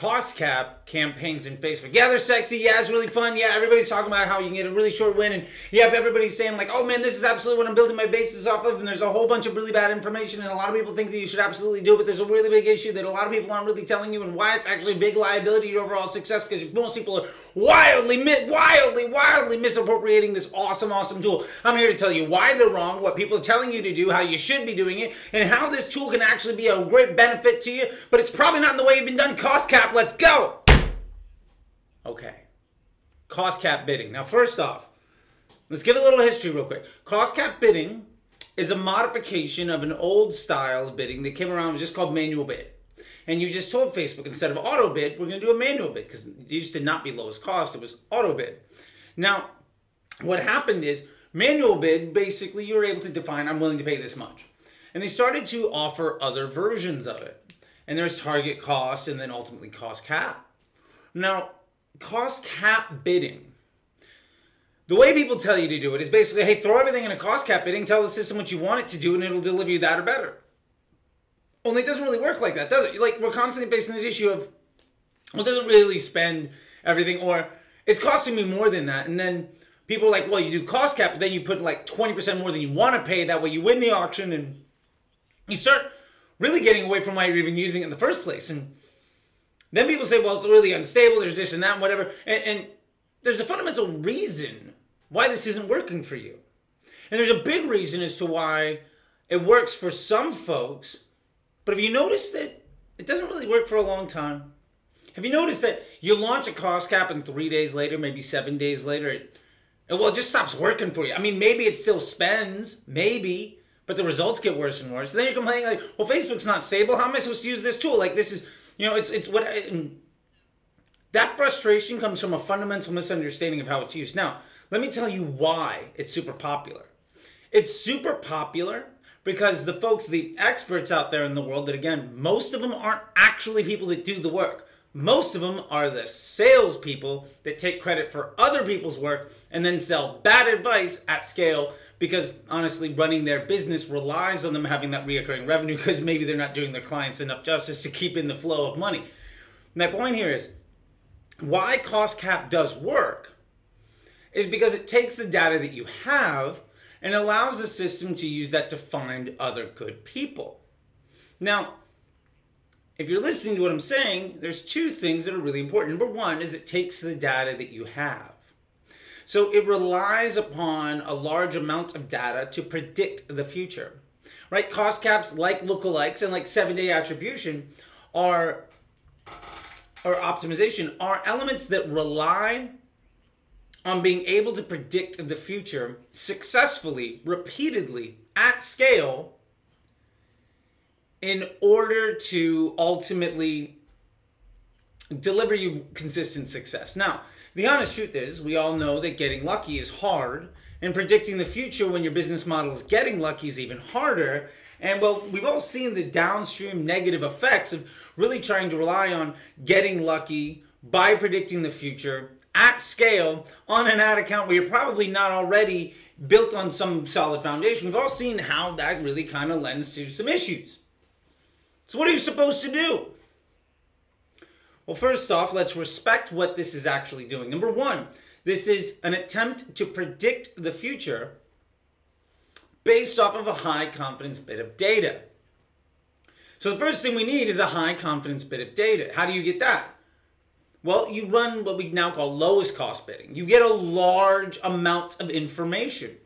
Cost Cap campaigns in Facebook. Yeah, they're sexy. Yeah, it's really fun. Yeah, everybody's talking about how you can get a really short win. And yeah, everybody's saying like, oh man, this is absolutely what I'm building my basis off of. And there's a whole bunch of really bad information. And a lot of people think that you should absolutely do it. But there's a really big issue that a lot of people aren't really telling you, and why it's actually a big liability to your overall success, because most people are wildly misappropriating this awesome tool. I'm here to tell you why they're wrong, what people are telling you to do, how you should be doing it, and how this tool can actually be a great benefit to you. But it's probably not in the way you've been done. Cost Cap. Let's go. Okay. Cost cap bidding. Now, first off, let's give a little history real quick. Cost cap bidding is a modification of an old style of bidding that came around. It was just called manual bid. And you just told Facebook, instead of auto bid, we're going to do a manual bid, because it used to not be lowest cost. It was auto bid. Now, what happened is manual bid, basically, you were able to define, I'm willing to pay this much. And they started to offer other versions of it. And there's target cost and then ultimately cost cap. Now, cost cap bidding, the way people tell you to do it is basically, hey, throw everything in a cost cap bidding, tell the system what you want it to do, and it'll deliver you that or better. Only it doesn't really work like that, does it? Like, we're constantly facing this issue of, well, it doesn't really spend everything, or it's costing me more than that. And then people are like, well, you do cost cap, but then you put like 20% more than you want to pay. That way you win the auction, and you start really getting away from why you're even using it in the first place. And then people say, well, it's really unstable, there's this and that and whatever. And there's a fundamental reason why this isn't working for you. And there's a big reason as to why it works for some folks. But have you noticed that it doesn't really work for a long time? Have you noticed that you launch a cost cap and 3 days later, maybe 7 days later, it just stops working for you? I mean, maybe it still spends, maybe, but the results get worse and worse. And then you're complaining like, well, Facebook's not stable. How am I supposed to use this tool? Like, this is, it's what. That frustration comes from a fundamental misunderstanding of how it's used. Now, let me tell you why it's super popular. It's super popular because the folks, the experts out there in the world, that again, most of them aren't actually people that do the work. Most of them are the salespeople that take credit for other people's work and then sell bad advice at scale, because honestly, running their business relies on them having that reoccurring revenue, because maybe they're not doing their clients enough justice to keep in the flow of money. And my point here is, why cost cap does work is because it takes the data that you have and allows the system to use that to find other good people. Now, if you're listening to what I'm saying, there's two things that are really important. Number one is it takes the data that you have. So it relies upon a large amount of data to predict the future, right? Cost caps, like lookalikes and like 7-day attribution or optimization, are elements that rely on being able to predict the future successfully, repeatedly, at scale, in order to ultimately deliver you consistent success. Now, the honest truth is, we all know that getting lucky is hard, and predicting the future when your business model is getting lucky is even harder. And well, we've all seen the downstream negative effects of really trying to rely on getting lucky by predicting the future at scale on an ad account where you're probably not already built on some solid foundation. We've all seen how that really kind of lends to some issues. So what are you supposed to do? Well, first off, let's respect what this is actually doing. Number one, this is an attempt to predict the future based off of a high confidence bit of data. So the first thing we need is a high confidence bit of data. How do you get that? Well, you run what we now call lowest cost bidding. You get a large amount of information.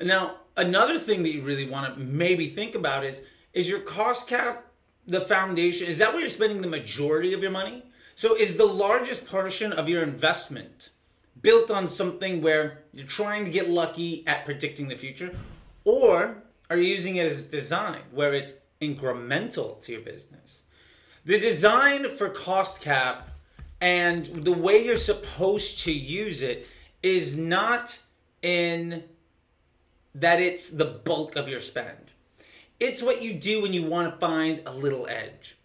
Now, another thing that you really want to maybe think about is your cost cap the foundation? Is that where you're spending the majority of your money? So is the largest portion of your investment built on something where you're trying to get lucky at predicting the future? Or are you using it as design, where it's incremental to your business? The design for cost cap and the way you're supposed to use it is not in that it's the bulk of your spend. It's what you do when you want to find a little edge.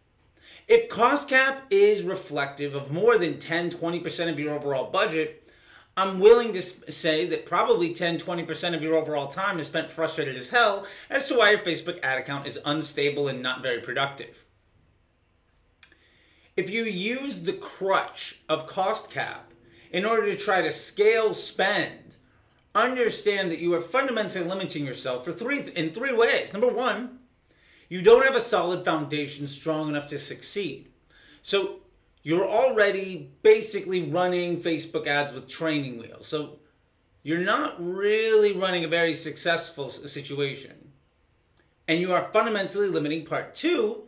If cost cap is reflective of more than 10-20% of your overall budget, I'm willing to say that probably 10-20% of your overall time is spent frustrated as hell as to why your Facebook ad account is unstable and not very productive. If you use the crutch of cost cap in order to try to scale spend, understand that you are fundamentally limiting yourself in three ways. Number one, you don't have a solid foundation strong enough to succeed. So you're already basically running Facebook ads with training wheels. So you're not really running a very successful situation. And you are fundamentally limiting, part two,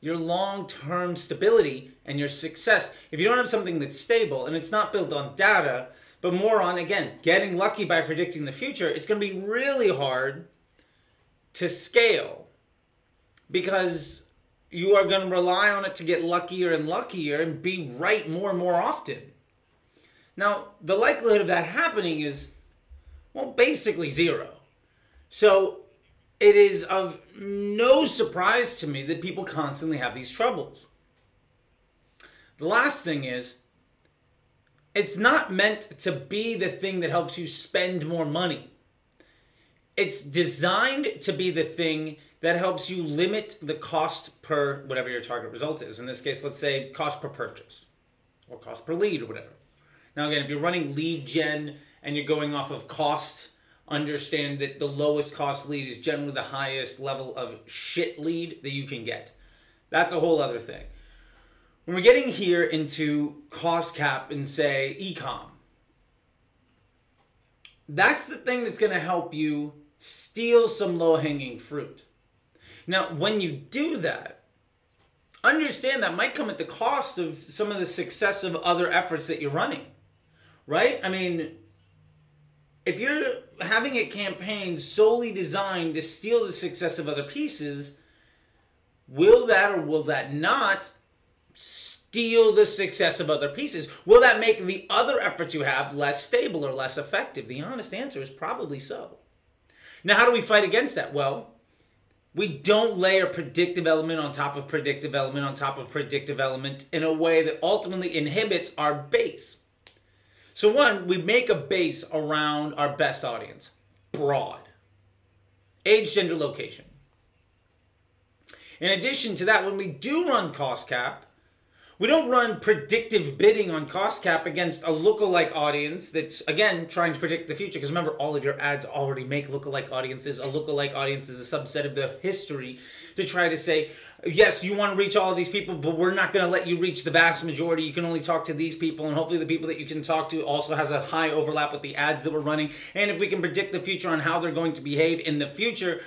your long-term stability and your success. If you don't have something that's stable and it's not built on data, but more on, again, getting lucky by predicting the future, it's going to be really hard to scale because you are going to rely on it to get luckier and luckier and be right more and more often. Now, the likelihood of that happening is, well, basically zero. So it is of no surprise to me that people constantly have these troubles. The last thing is, it's not meant to be the thing that helps you spend more money. It's designed to be the thing that helps you limit the cost per whatever your target result is. In this case, let's say cost per purchase or cost per lead or whatever. Now, again, if you're running lead gen and you're going off of cost, understand that the lowest cost lead is generally the highest level of shit lead that you can get. That's a whole other thing. When we're getting here into cost cap and say e-com, that's the thing that's going to help you steal some low-hanging fruit. Now, when you do that, understand that might come at the cost of some of the success of other efforts that you're running, right? I mean, if you're having a campaign solely designed to steal the success of other pieces, will that or will that not steal the success of other pieces? Will that make the other efforts you have less stable or less effective? The honest answer is probably so. Now, how do we fight against that? Well, we don't layer predictive element on top of predictive element on top of predictive element in a way that ultimately inhibits our base. So one, we make a base around our best audience, broad, age, gender, location. In addition to that, when we do run cost cap, we don't run predictive bidding on cost cap against a lookalike audience that's, again, trying to predict the future. Because remember, all of your ads already make lookalike audiences. A lookalike audience is a subset of the history to try to say, yes, you want to reach all of these people, but we're not going to let you reach the vast majority. You can only talk to these people, and hopefully the people that you can talk to also has a high overlap with the ads that we're running. And if we can predict the future on how they're going to behave in the future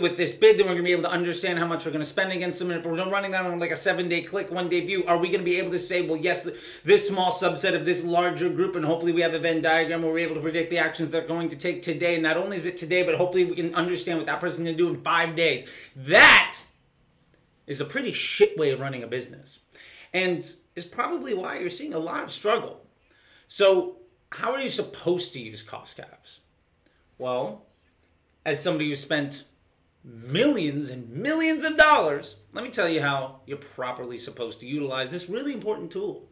with this bid, then we're going to be able to understand how much we're going to spend against them. And if we're running that on like a 7-day click, 1-day view, are we going to be able to say, well, yes, this small subset of this larger group, and hopefully we have a Venn diagram where we're able to predict the actions they're going to take today. And not only is it today, but hopefully we can understand what that person's going to do in 5 days. That is a pretty shit way of running a business, and is probably why you're seeing a lot of struggle. So how are you supposed to use cost caps? Well, as somebody who spent millions and millions of dollars, let me tell you how you're properly supposed to utilize this really important tool.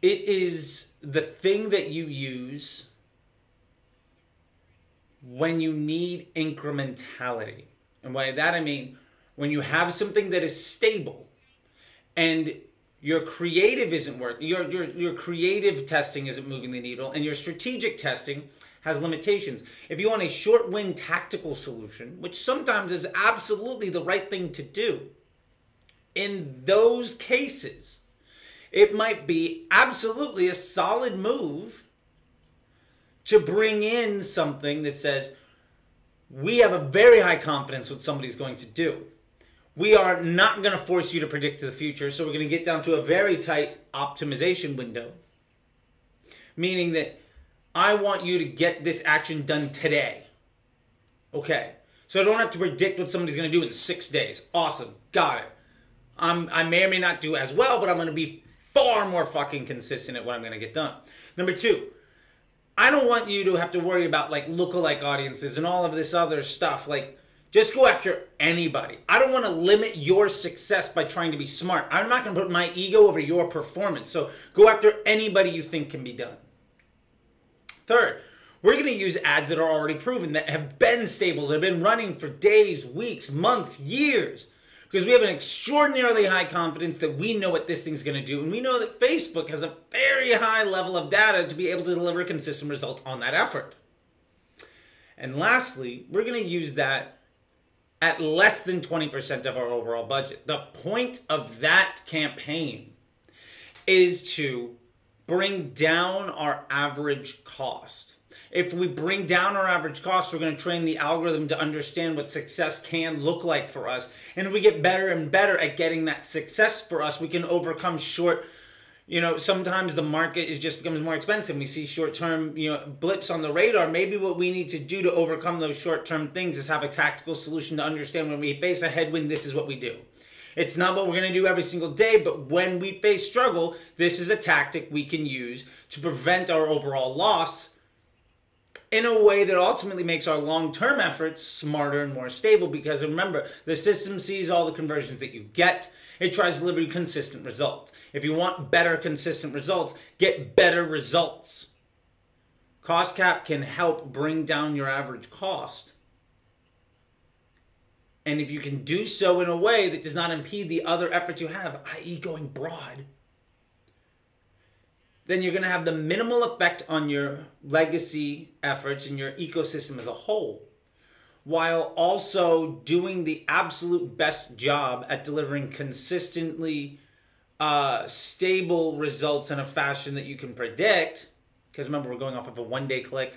It is the thing that you use when you need incrementality. And by that I mean when you have something that is stable and your creative isn't working, your creative testing isn't moving the needle, and your strategic testing has limitations. If you want a short win tactical solution, which sometimes is absolutely the right thing to do, in those cases, it might be absolutely a solid move to bring in something that says, we have a very high confidence what somebody's going to do. We are not going to force you to predict the future, so we're going to get down to a very tight optimization window. Meaning that I want you to get this action done today. Okay, so I don't have to predict what somebody's going to do in 6 days. Awesome, got it. I may or may not do as well, but I'm going to be far more fucking consistent at what I'm going to get done. Number two, I don't want you to have to worry about like lookalike audiences and all of this other stuff. Like, just go after anybody. I don't want to limit your success by trying to be smart. I'm not going to put my ego over your performance. So go after anybody you think can be done. Third, we're going to use ads that are already proven, that have been stable, that have been running for days, weeks, months, years. because we have an extraordinarily high confidence that we know what this thing's going to do, and we know that Facebook has a very high level of data to be able to deliver consistent results on that effort. And lastly, we're going to use that at less than 20% of our overall budget. The point of that campaign is to bring down our average cost. If we bring down our average cost, we're going to train the algorithm to understand what success can look like for us. And if we get better and better at getting that success for us, we can overcome short, sometimes the market just becomes more expensive. We see short-term, blips on the radar. Maybe what we need to do to overcome those short-term things is have a tactical solution to understand when we face a headwind, this is what we do. It's not what we're going to do every single day, but when we face struggle, this is a tactic we can use to prevent our overall loss in a way that ultimately makes our long-term efforts smarter and more stable. Because remember, the system sees all the conversions that you get. It tries to deliver you consistent results. If you want better consistent results, get better results. Cost Cap can help bring down your average cost. And if you can do so in a way that does not impede the other efforts you have, i.e. going broad, then you're going to have the minimal effect on your legacy efforts and your ecosystem as a whole, while also doing the absolute best job at delivering consistently stable results in a fashion that you can predict. Because remember, we're going off of a one-day click,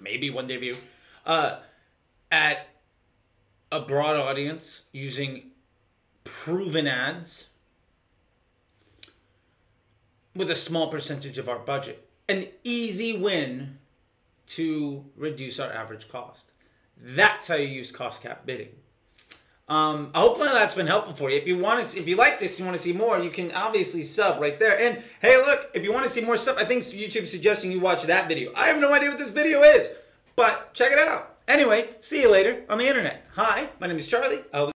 maybe one-day view, at a broad audience using proven ads with a small percentage of our budget. An easy win to reduce our average cost. That's how you use cost cap bidding. Hopefully that's been helpful for you. If you want to see, if you like this, you want to see more, you can obviously sub right there. And hey, look, if you want to see more stuff, I think YouTube's suggesting you watch that video. I have no idea what this video is, but check it out. Anyway, see you later on the internet. Hi, my name is Charlie.